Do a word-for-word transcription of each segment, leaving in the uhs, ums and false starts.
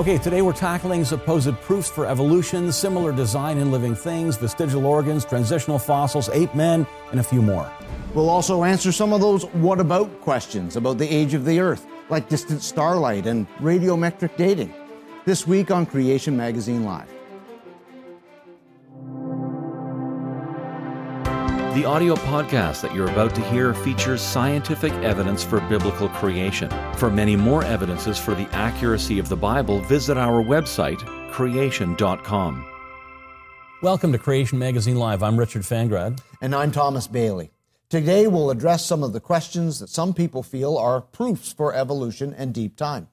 Okay, today we're tackling supposed proofs for evolution, similar design in living things, vestigial organs, transitional fossils, ape men, and a few more. We'll also answer some of those what about questions about the age of the Earth, like distant starlight and radiometric dating. This week on Creation Magazine Live. The audio podcast that you're about to hear features scientific evidence for biblical creation. For many more evidences for the accuracy of the Bible, visit our website, creation dot com. Welcome to Creation Magazine Live. I'm Richard Fangrad. And I'm Thomas Bailey. Today we'll address some of the questions that some people feel are proofs for evolution and deep time.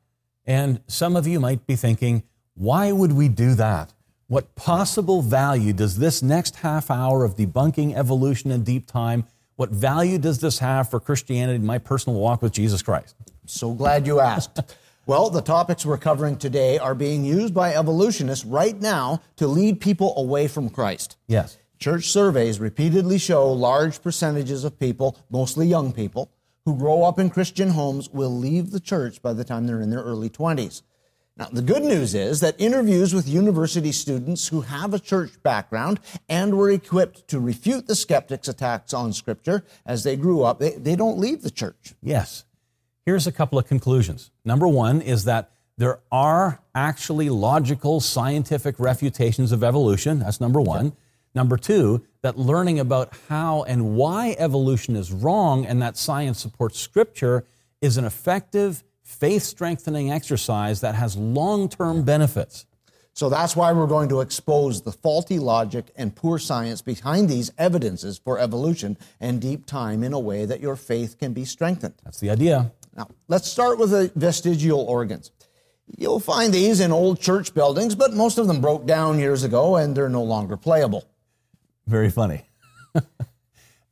And some of you might be thinking, why would we do that? What possible value does this next half hour of debunking evolution in deep time, what value does this have for Christianity and my personal walk with Jesus Christ? So glad you asked. Well, the topics we're covering today are being used by evolutionists right now to lead people away from Christ. Yes. Church surveys repeatedly show large percentages of people, mostly young people, who grow up in Christian homes will leave the church by the time they're in their early twenties. Now, the good news is that interviews with university students who have a church background and were equipped to refute the skeptics' attacks on Scripture as they grew up, they, they don't leave the church. Yes. Here's a couple of conclusions. Number one is that there are actually logical scientific refutations of evolution. That's number one. Okay. Number two, that learning about how and why evolution is wrong and that science supports Scripture is an effective faith-strengthening exercise that has long-term benefits. So that's why we're going to expose the faulty logic and poor science behind these evidences for evolution and deep time in a way that your faith can be strengthened. That's the idea. Now, let's start with the vestigial organs. You'll find these in old church buildings, but most of them broke down years ago and they're no longer playable. Very funny.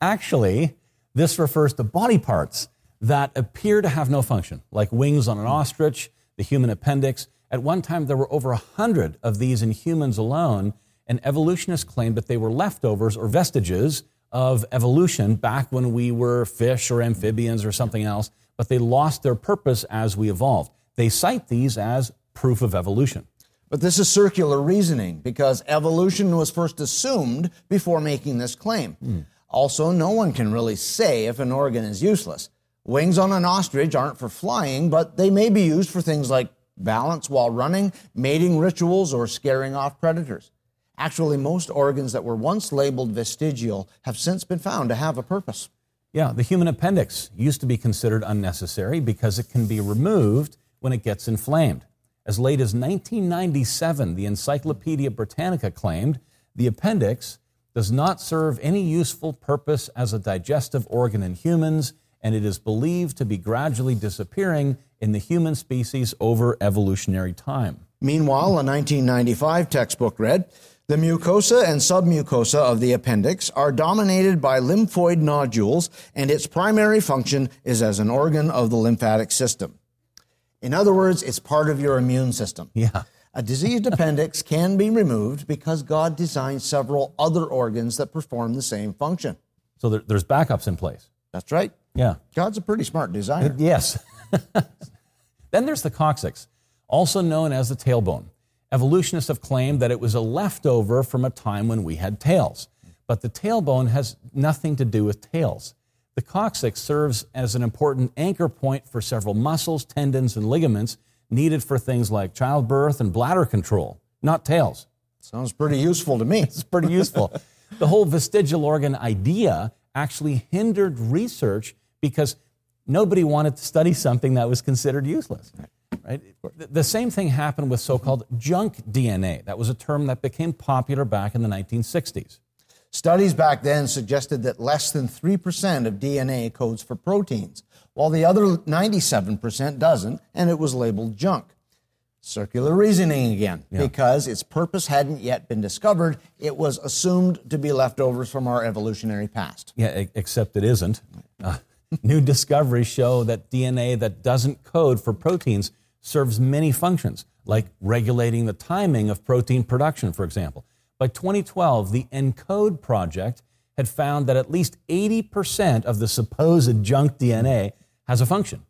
Actually, this refers to body parts that appear to have no function, like wings on an ostrich, the human appendix. At one time, there were over one hundred of these in humans alone, and evolutionists claimed that they were leftovers or vestiges of evolution back when we were fish or amphibians or something else, but they lost their purpose as we evolved. They cite these as proof of evolution. But this is circular reasoning, because evolution was first assumed before making this claim. Mm. Also, no one can really say if an organ is useless. Wings on an ostrich aren't for flying, but they may be used for things like balance while running, mating rituals, or scaring off predators. Actually, most organs that were once labeled vestigial have since been found to have a purpose. Yeah, the human appendix used to be considered unnecessary because it can be removed when it gets inflamed. As late as nineteen ninety-seven, the Encyclopedia Britannica claimed the appendix does not serve any useful purpose as a digestive organ in humans, and it is believed to be gradually disappearing in the human species over evolutionary time. Meanwhile, a nineteen ninety-five textbook read, the mucosa and submucosa of the appendix are dominated by lymphoid nodules, and its primary function is as an organ of the lymphatic system. In other words, it's part of your immune system. Yeah. A diseased appendix can be removed because God designed several other organs that perform the same function. So there, there's backups in place. That's right. Yeah. God's a pretty smart designer. It, yes. Then there's the coccyx, also known as the tailbone. Evolutionists have claimed that it was a leftover from a time when we had tails. But the tailbone has nothing to do with tails. The coccyx serves as an important anchor point for several muscles, tendons, and ligaments needed for things like childbirth and bladder control, not tails. Sounds pretty useful to me. It's pretty useful. The whole vestigial organ idea actually hindered research because nobody wanted to study something that was considered useless. Right? The same thing happened with so-called junk D N A. That was a term that became popular back in the nineteen sixties. Studies back then suggested that less than three percent of D N A codes for proteins, while the other ninety-seven percent doesn't, and it was labeled junk. Circular reasoning again. Yeah. Because its purpose hadn't yet been discovered, it was assumed to be leftovers from our evolutionary past. Yeah, except it isn't. Uh, new discoveries show that D N A that doesn't code for proteins serves many functions, like regulating the timing of protein production, for example. By twenty twelve, the ENCODE project had found that at least eighty percent of the supposed junk D N A has a function.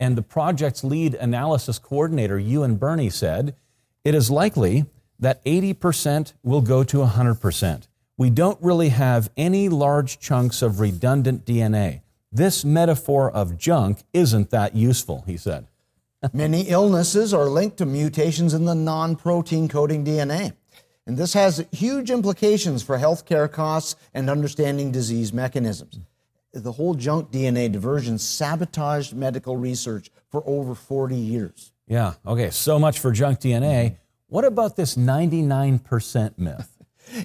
And the project's lead analysis coordinator, Ewan Birney, said, it is likely that eighty percent will go to one hundred percent. We don't really have any large chunks of redundant D N A. This metaphor of junk isn't that useful, he said. Many illnesses are linked to mutations in the non-protein coding D N A. And this has huge implications for healthcare costs and understanding disease mechanisms. The whole junk D N A diversion sabotaged medical research for over forty years. Yeah, okay, so much for junk D N A. What about this ninety-nine percent myth?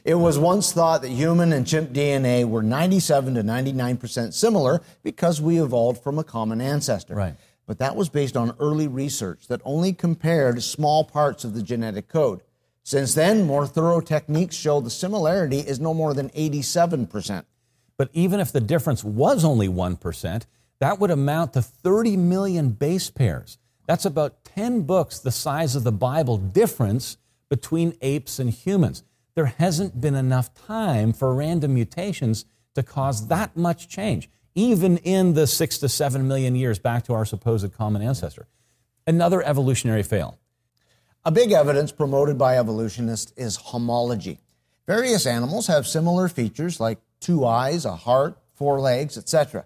It was once thought that human and chimp D N A were ninety-seven to ninety-nine percent similar because we evolved from a common ancestor. Right. But that was based on early research that only compared small parts of the genetic code. Since then, more thorough techniques show the similarity is no more than eighty-seven percent. But even if the difference was only one percent, that would amount to thirty million base pairs. That's about ten books the size of the Bible difference between apes and humans. There hasn't been enough time for random mutations to cause that much change, even in the six to seven million years back to our supposed common ancestor. Another evolutionary fail. A big evidence promoted by evolutionists is homology. Various animals have similar features like two eyes, a heart, four legs, et cetera.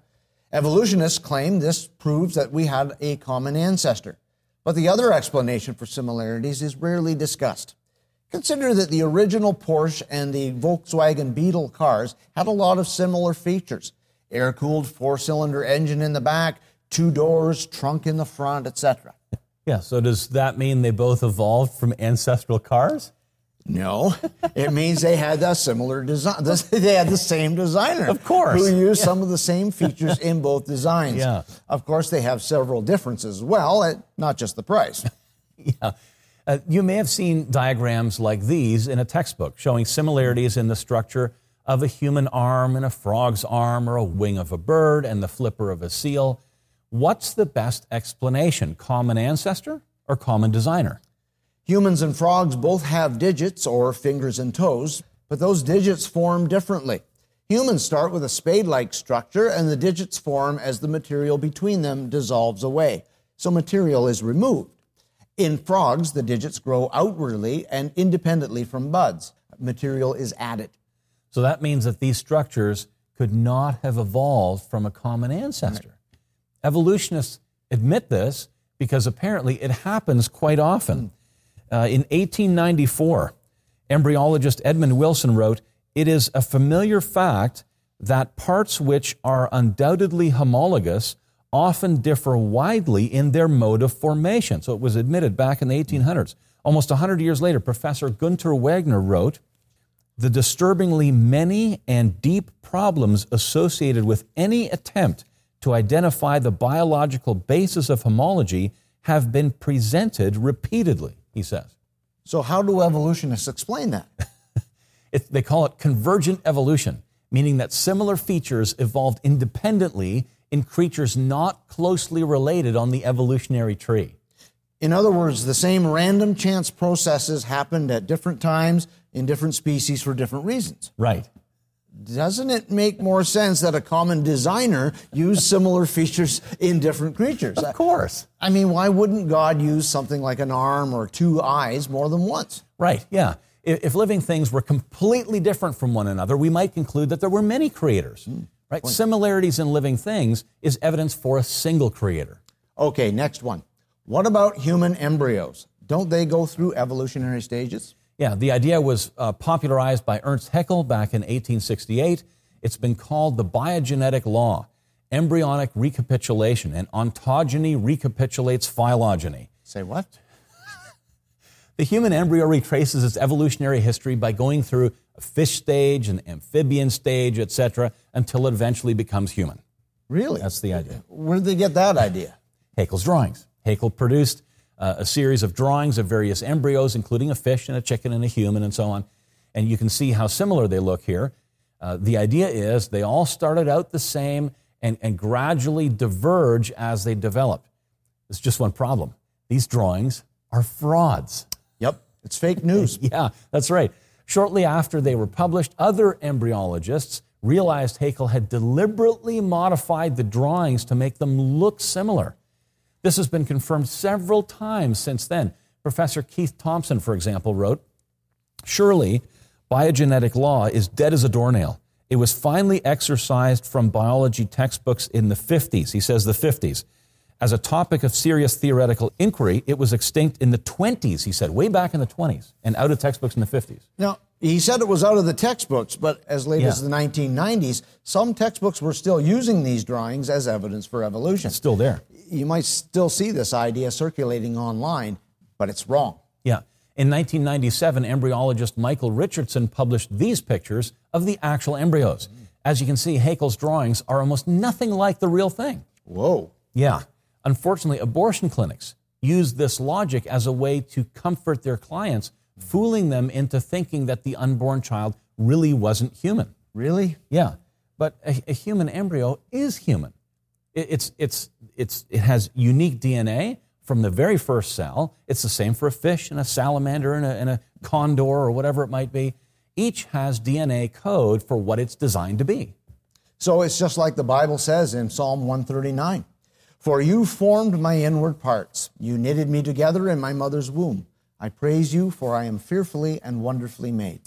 Evolutionists claim this proves that we had a common ancestor. But the other explanation for similarities is rarely discussed. Consider that the original Porsche and the Volkswagen Beetle cars had a lot of similar features. Air-cooled four-cylinder engine in the back, two doors, trunk in the front, et cetera. Yeah, so does that mean they both evolved from ancestral cars? No, it means they had a similar design. They had the same designer. Of course. Who used yeah. some of the same features in both designs. Yeah. Of course, they have several differences as well, not just the price. Yeah. Uh, you may have seen diagrams like these in a textbook showing similarities in the structure of a human arm and a frog's arm or a wing of a bird and the flipper of a seal. What's the best explanation, common ancestor or common designer? Humans and frogs both have digits or fingers and toes, but those digits form differently. Humans start with a spade-like structure and the digits form as the material between them dissolves away, so material is removed. In frogs, the digits grow outwardly and independently from buds. Material is added. So that means that these structures could not have evolved from a common ancestor. Right. Evolutionists admit this because apparently it happens quite often. Mm. Uh, in eighteen ninety-four, embryologist Edmund Wilson wrote, "It is a familiar fact that parts which are undoubtedly homologous often differ widely in their mode of formation." So it was admitted back in the eighteen hundreds. Almost one hundred years later, Professor Günter Wagner wrote, "The disturbingly many and deep problems associated with any attempt to identify the biological basis of homology have been presented repeatedly," he says. So how do evolutionists explain that? it, they call it convergent evolution, meaning that similar features evolved independently in creatures not closely related on the evolutionary tree. In other words, the same random chance processes happened at different times in different species for different reasons. Right. Doesn't it make more sense that a common designer used similar features in different creatures? Of course. I mean, why wouldn't God use something like an arm or two eyes more than once? Right, yeah. If living things were completely different from one another, we might conclude that there were many creators. Mm. Right? Point. Similarities in living things is evidence for a single creator. Okay, next one. What about human embryos? Don't they go through evolutionary stages? Yeah, the idea was uh, popularized by Ernst Haeckel back in eighteen sixty-eight. It's been called the biogenetic law, embryonic recapitulation, and ontogeny recapitulates phylogeny. Say what? The human embryo retraces its evolutionary history by going through a fish stage, an amphibian stage, et cetera, until it eventually becomes human. Really? That's the idea. Where did they get that idea? Haeckel's drawings. Haeckel produced uh, a series of drawings of various embryos, including a fish and a chicken and a human and so on. And you can see how similar they look here. Uh, the idea is they all started out the same and, and gradually diverge as they develop. There's just one problem. These drawings are frauds. Yep, it's fake news. Yeah, that's right. Shortly after they were published, other embryologists realized Haeckel had deliberately modified the drawings to make them look similar. This has been confirmed several times since then, Professor Keith Thompson, for example, wrote, "Surely, biogenetic law is dead as a doornail. It was finally exorcised from biology textbooks in the fifties. He says the fifties. As a topic of serious theoretical inquiry, it was extinct in the twenties, he said, way back in the twenties, and out of textbooks in the fifties. Now, he said it was out of the textbooks, but as late yeah. as the nineteen nineties, some textbooks were still using these drawings as evidence for evolution. It's still there. You might still see this idea circulating online, but it's wrong. Yeah. In nineteen ninety-seven, embryologist Michael Richardson published these pictures of the actual embryos. As you can see, Haeckel's drawings are almost nothing like the real thing. Whoa. Yeah. Unfortunately, abortion clinics use this logic as a way to comfort their clients, fooling them into thinking that the unborn child really wasn't human. Really? Yeah. But a, a human embryo is human. It, it's it's it's it has unique D N A from the very first cell. It's the same for a fish and a salamander and a, and a condor or whatever it might be. Each has D N A code for what it's designed to be. So it's just like the Bible says in Psalm one thirty-nine. For you formed my inward parts. You knitted me together in my mother's womb. I praise you, for I am fearfully and wonderfully made.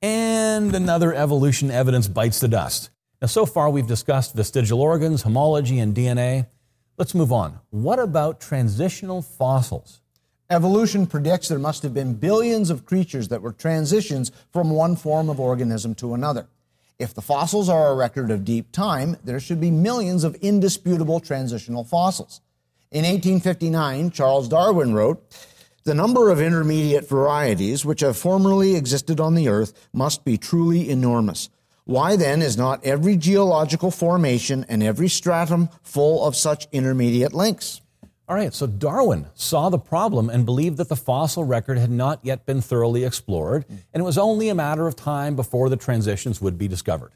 And another evolution evidence bites the dust. Now, so far we've discussed vestigial organs, homology, and D N A. Let's move on. What about transitional fossils? Evolution predicts there must have been billions of creatures that were transitions from one form of organism to another. If the fossils are a record of deep time, there should be millions of indisputable transitional fossils. In eighteen fifty-nine, Charles Darwin wrote, "The number of intermediate varieties which have formerly existed on the earth must be truly enormous. Why then is not every geological formation and every stratum full of such intermediate links?" All right, so Darwin saw the problem and believed that the fossil record had not yet been thoroughly explored, and it was only a matter of time before the transitions would be discovered.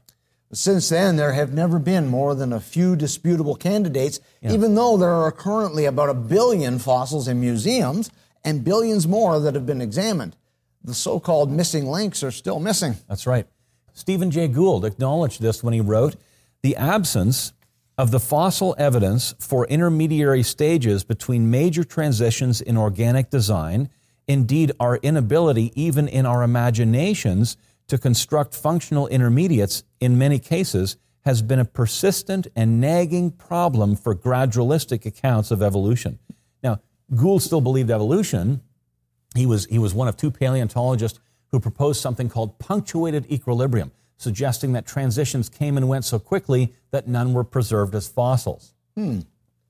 Since then, there have never been more than a few disputable candidates, yeah. even though there are currently about a billion fossils in museums and billions more that have been examined. The so-called missing links are still missing. That's right. Stephen Jay Gould acknowledged this when he wrote, "The absence of the fossil evidence for intermediary stages between major transitions in organic design, indeed our inability even in our imaginations to construct functional intermediates in many cases, has been a persistent and nagging problem for gradualistic accounts of evolution." Now, Gould still believed evolution. He was, he was one of two paleontologists who proposed something called punctuated equilibrium, suggesting that transitions came and went so quickly that none were preserved as fossils. Hmm.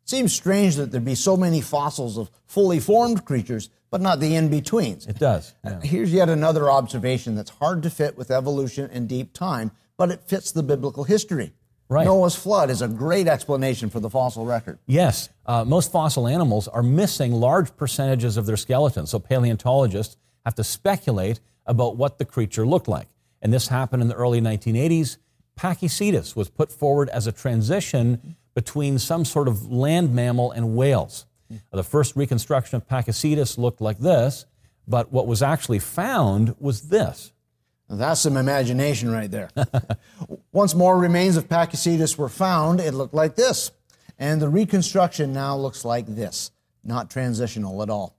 Seems strange that there'd be so many fossils of fully formed creatures, but not the in-betweens. It does. Yeah. Uh, here's yet another observation that's hard to fit with evolution and deep time, but it fits the biblical history. Right. Noah's flood is a great explanation for the fossil record. Yes. Uh, most fossil animals are missing large percentages of their skeletons, so paleontologists have to speculate about what the creature looked like. And this happened in the early nineteen eighties. Pachycetus was put forward as a transition between some sort of land mammal and whales. The first reconstruction of Pachycetus looked like this, but what was actually found was this. Now that's some imagination right there. Once more remains of Pachycetus were found, it looked like this. And the reconstruction now looks like this. Not transitional at all.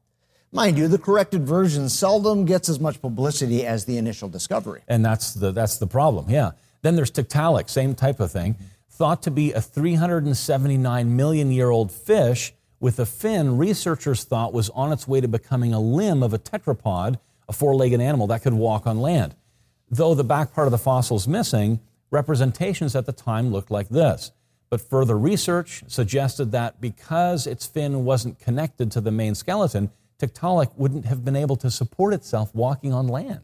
Mind you, the corrected version seldom gets as much publicity as the initial discovery. And that's the that's the problem, yeah. Then there's Tiktaalik, same type of thing, thought to be a three hundred seventy-nine million year old fish with a fin researchers thought was on its way to becoming a limb of a tetrapod, a four-legged animal that could walk on land. Though the back part of the fossil's missing, representations at the time looked like this. But further research suggested that because its fin wasn't connected to the main skeleton, Tiktaalik wouldn't have been able to support itself walking on land.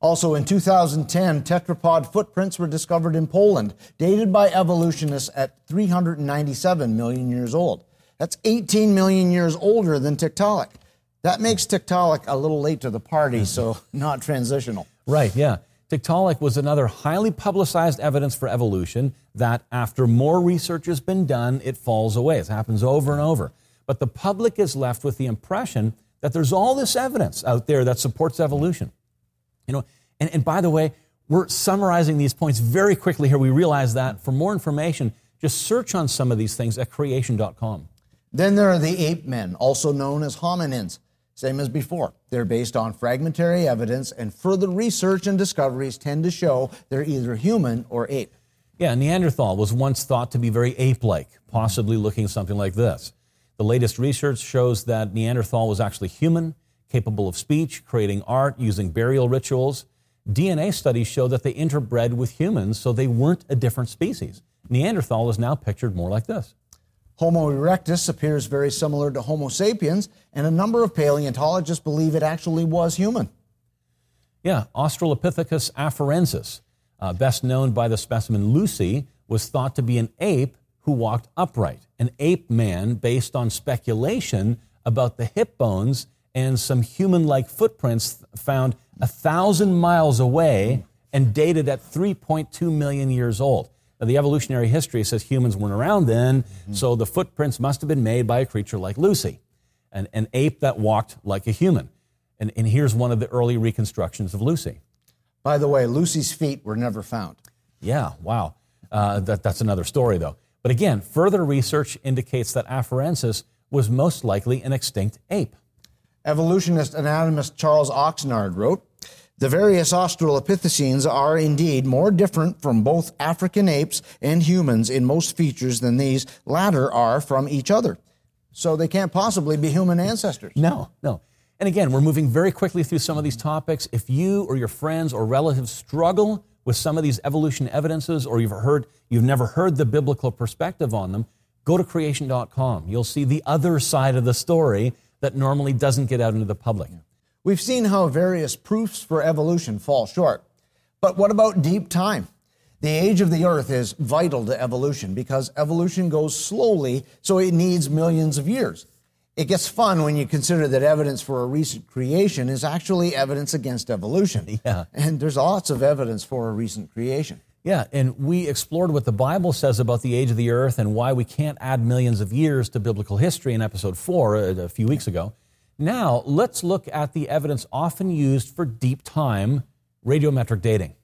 Also in two thousand ten, tetrapod footprints were discovered in Poland, dated by evolutionists at three hundred ninety-seven million years old. That's eighteen million years older than Tiktaalik. That makes Tiktaalik a little late to the party, so not transitional. Right, yeah. Tiktaalik was another highly publicized evidence for evolution that after more research has been done, it falls away. It happens over and over. But the public is left with the impression that there's all this evidence out there that supports evolution. You know, and, and by the way, we're summarizing these points very quickly here. We realize that. For more information, just search on some of these things at creation dot com. Then there are the ape men, also known as hominins. Same as before, they're based on fragmentary evidence, and further research and discoveries tend to show they're either human or ape. Yeah, Neanderthal was once thought to be very ape-like, possibly looking something like this. The latest research shows that Neanderthal was actually human, capable of speech, creating art, using burial rituals. D N A studies show that they interbred with humans, so they weren't a different species. Neanderthal is now pictured more like this. Homo erectus appears very similar to Homo sapiens, and a number of paleontologists believe it actually was human. Yeah, Australopithecus afarensis, uh, best known by the specimen Lucy, was thought to be an ape who walked upright, an ape man based on speculation about the hip bones and some human-like footprints found a thousand miles away and dated at three point two million years old. Now, the evolutionary history says humans weren't around then, mm-hmm. so the footprints must have been made by a creature like Lucy, an, an ape that walked like a human. And, and here's one of the early reconstructions of Lucy. By the way, Lucy's feet were never found. Yeah, wow. Uh, that, that's another story, though. But again, further research indicates that afarensis was most likely an extinct ape. Evolutionist anatomist Charles Oxnard wrote, "The various Australopithecines are indeed more different from both African apes and humans in most features than these latter are from each other." So they can't possibly be human ancestors. No, no. And again, we're moving very quickly through some of these topics. If you or your friends or relatives struggle with some of these evolution evidences, or you've heard, you've never heard the biblical perspective on them, go to creation dot com. You'll see the other side of the story that normally doesn't get out into the public. Yeah. We've seen how various proofs for evolution fall short. But what about deep time? The age of the Earth is vital to evolution because evolution goes slowly, so it needs millions of years. It gets fun when you consider that evidence for a recent creation is actually evidence against evolution. Yeah. And there's lots of evidence for a recent creation. Yeah, and we explored what the Bible says about the age of the Earth and why we can't add millions of years to biblical history in episode four a few weeks ago. Now, let's look at the evidence often used for deep time radiometric dating.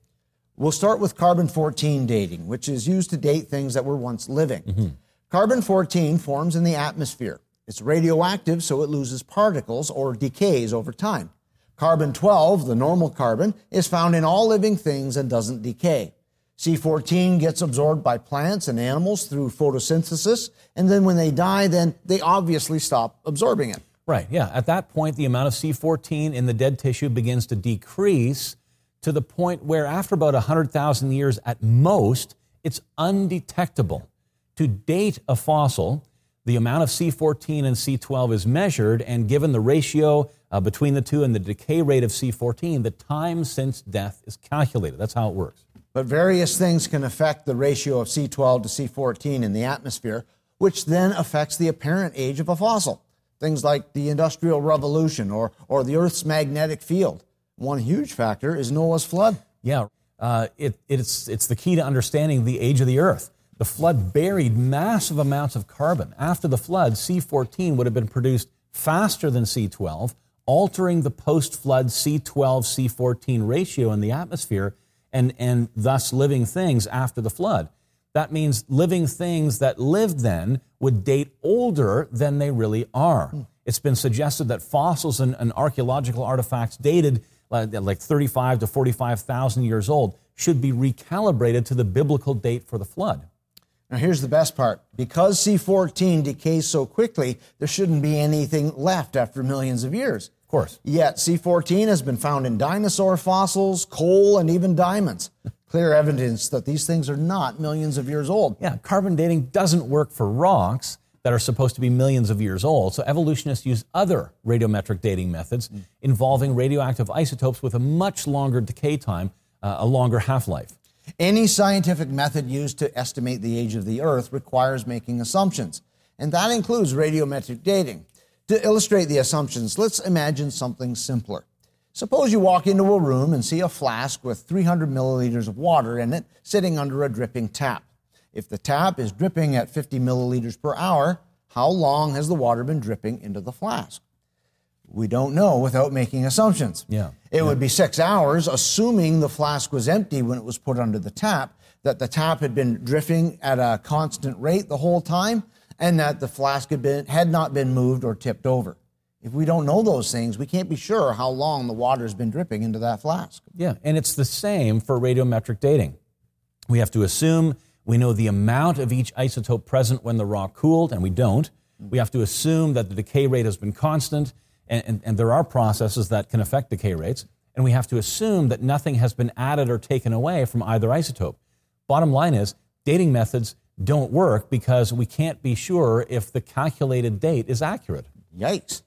We'll start with carbon fourteen dating, which is used to date things that were once living. Mm-hmm. Carbon fourteen forms in the atmosphere. It's radioactive, so it loses particles or decays over time. Carbon twelve, the normal carbon, is found in all living things and doesn't decay. C fourteen gets absorbed by plants and animals through photosynthesis, and then when they die, then they obviously stop absorbing it. Right, yeah. At that point, the amount of C fourteen in the dead tissue begins to decrease to the point where after about one hundred thousand years at most, it's undetectable. To date a fossil, the amount of C fourteen and C twelve is measured, and given the ratio uh, between the two and the decay rate of C fourteen, the time since death is calculated. That's how it works. But various things can affect the ratio of C twelve to C fourteen in the atmosphere, which then affects the apparent age of a fossil. Things like the Industrial Revolution or or the Earth's magnetic field. One huge factor is Noah's flood. Yeah, uh, it, it's, it's the key to understanding the age of the Earth. The flood buried massive amounts of carbon. After the flood, C fourteen would have been produced faster than C twelve, altering the post-flood C twelve C fourteen ratio in the atmosphere and, and thus living things after the flood. That means living things that lived then would date older than they really are. Hmm. It's been suggested that fossils and, and archaeological artifacts dated like, like thirty-five to forty-five thousand years old should be recalibrated to the biblical date for the flood. Now here's the best part. Because C fourteen decays so quickly, there shouldn't be anything left after millions of years. Of course. Yet C fourteen has been found in dinosaur fossils, coal, and even diamonds. Clear evidence that these things are not millions of years old. Yeah, carbon dating doesn't work for rocks that are supposed to be millions of years old, so evolutionists use other radiometric dating methods mm. involving radioactive isotopes with a much longer decay time, uh, a longer half-life. Any scientific method used to estimate the age of the Earth requires making assumptions, and that includes radiometric dating. To illustrate the assumptions, let's imagine something simpler. Suppose you walk into a room and see a flask with three hundred milliliters of water in it sitting under a dripping tap. If the tap is dripping at fifty milliliters per hour, how long has the water been dripping into the flask? We don't know without making assumptions. Yeah. It yeah. would be six hours, assuming the flask was empty when it was put under the tap, that the tap had been drifting at a constant rate the whole time, and that the flask had, been, had not been moved or tipped over. If we don't know those things, we can't be sure how long the water's been dripping into that flask. Yeah, and it's the same for radiometric dating. We have to assume we know the amount of each isotope present when the rock cooled, and we don't. We have to assume that the decay rate has been constant, and, and, and there are processes that can affect decay rates, and we have to assume that nothing has been added or taken away from either isotope. Bottom line is, dating methods don't work because we can't be sure if the calculated date is accurate. Yikes.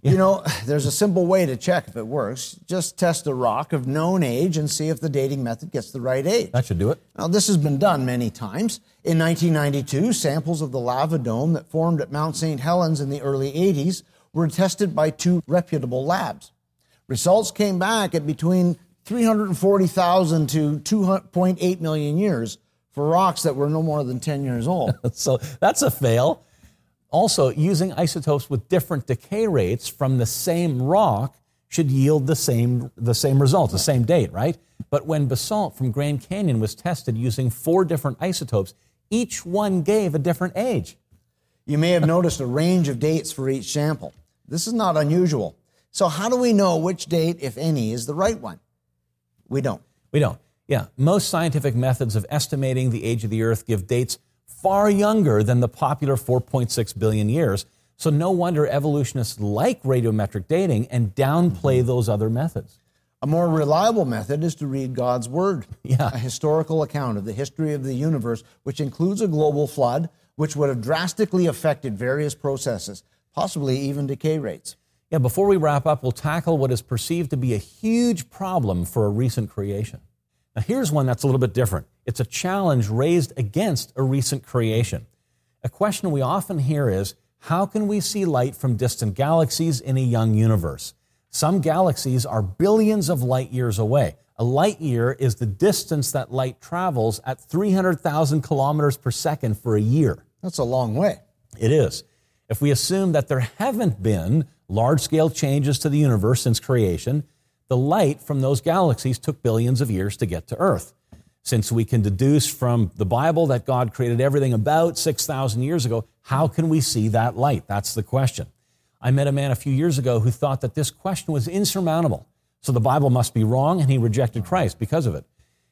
You know, there's a simple way to check if it works. Just test a rock of known age and see if the dating method gets the right age. That should do it. Now, this has been done many times. In nineteen ninety-two, samples of the lava dome that formed at Mount Saint Helens in the early eighties were tested by two reputable labs. Results came back at between three hundred forty thousand to two point eight million years for rocks that were no more than ten years old. So that's a fail. Also, using isotopes with different decay rates from the same rock should yield the same the same result, the same date, right? But when basalt from Grand Canyon was tested using four different isotopes, each one gave a different age. You may have noticed a range of dates for each sample. This is not unusual. So how do we know which date, if any, is the right one? We don't. We don't. Yeah. Most scientific methods of estimating the age of the Earth give dates far younger than the popular four point six billion years. So no wonder evolutionists like radiometric dating and downplay those other methods. A more reliable method is to read God's Word, yeah. a historical account of the history of the universe, which includes a global flood, which would have drastically affected various processes, possibly even decay rates. Yeah, before we wrap up, we'll tackle what is perceived to be a huge problem for a recent creation. Now, here's one that's a little bit different. It's a challenge raised against a recent creation. A question we often hear is, how can we see light from distant galaxies in a young universe? Some galaxies are billions of light years away. A light year is the distance that light travels at three hundred thousand kilometers per second for a year. That's a long way. It is. If we assume that there haven't been large-scale changes to the universe since creation, the light from those galaxies took billions of years to get to Earth. Since we can deduce from the Bible that God created everything about six thousand years ago, how can we see that light? That's the question. I met a man a few years ago who thought that this question was insurmountable. So the Bible must be wrong, and he rejected Christ because of it.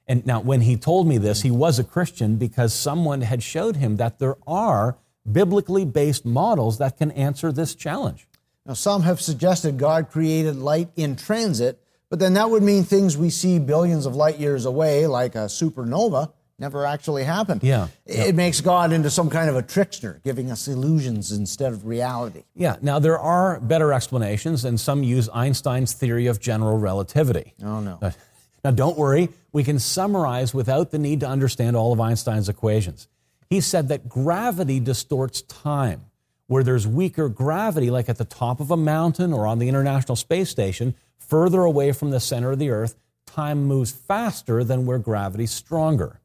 And now, when he told me this, he was a Christian because someone had showed him that there are biblically based models that can answer this challenge. Now, some have suggested God created light in transit, but then that would mean things we see billions of light years away, like a supernova, never actually happened. Yeah, yeah. It makes God into some kind of a trickster, giving us illusions instead of reality. Yeah, now there are better explanations, and some use Einstein's theory of general relativity. Oh, no. But, now, don't worry. We can summarize without the need to understand all of Einstein's equations. He said that gravity distorts time. Where there's weaker gravity, like at the top of a mountain or on the International Space Station, further away from the center of the Earth, time moves faster than where gravity's stronger.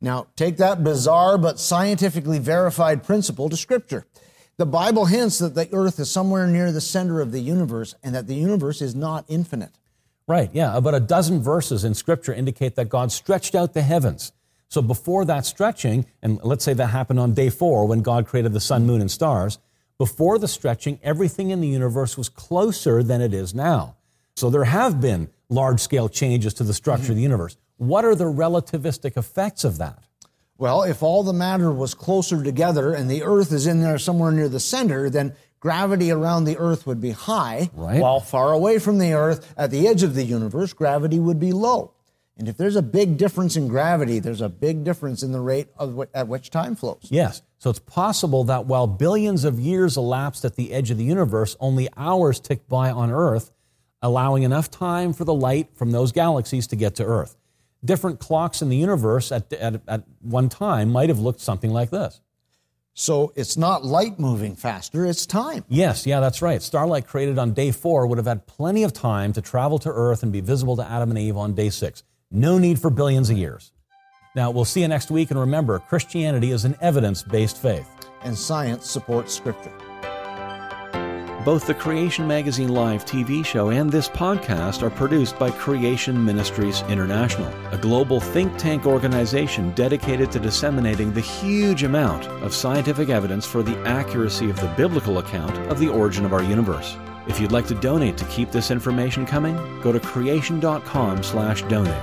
Now, take that bizarre but scientifically verified principle to Scripture. The Bible hints that the Earth is somewhere near the center of the universe and that the universe is not infinite. Right, yeah. About a dozen verses in Scripture indicate that God stretched out the heavens. So before that stretching, and let's say that happened on day four when God created the sun, moon, and stars, before the stretching, everything in the universe was closer than it is now. So there have been large-scale changes to the structure of the universe. What are the relativistic effects of that? Well, if all the matter was closer together and the Earth is in there somewhere near the center, then gravity around the Earth would be high, right? While far away from the Earth, at the edge of the universe, gravity would be low. And if there's a big difference in gravity, there's a big difference in the rate of w- at which time flows. Yes. So it's possible that while billions of years elapsed at the edge of the universe, only hours ticked by on Earth, allowing enough time for the light from those galaxies to get to Earth. Different clocks in the universe at, at, at one time might have looked something like this. So it's not light moving faster, it's time. Yes, yeah, that's right. Starlight created on day four would have had plenty of time to travel to Earth and be visible to Adam and Eve on day six. No need for billions of years. Now, we'll see you next week, and remember, Christianity is an evidence-based faith. And science supports Scripture. Both the Creation Magazine Live T V show and this podcast are produced by Creation Ministries International, a global think tank organization dedicated to disseminating the huge amount of scientific evidence for the accuracy of the biblical account of the origin of our universe. If you'd like to donate to keep this information coming, go to creation dot com slash donate.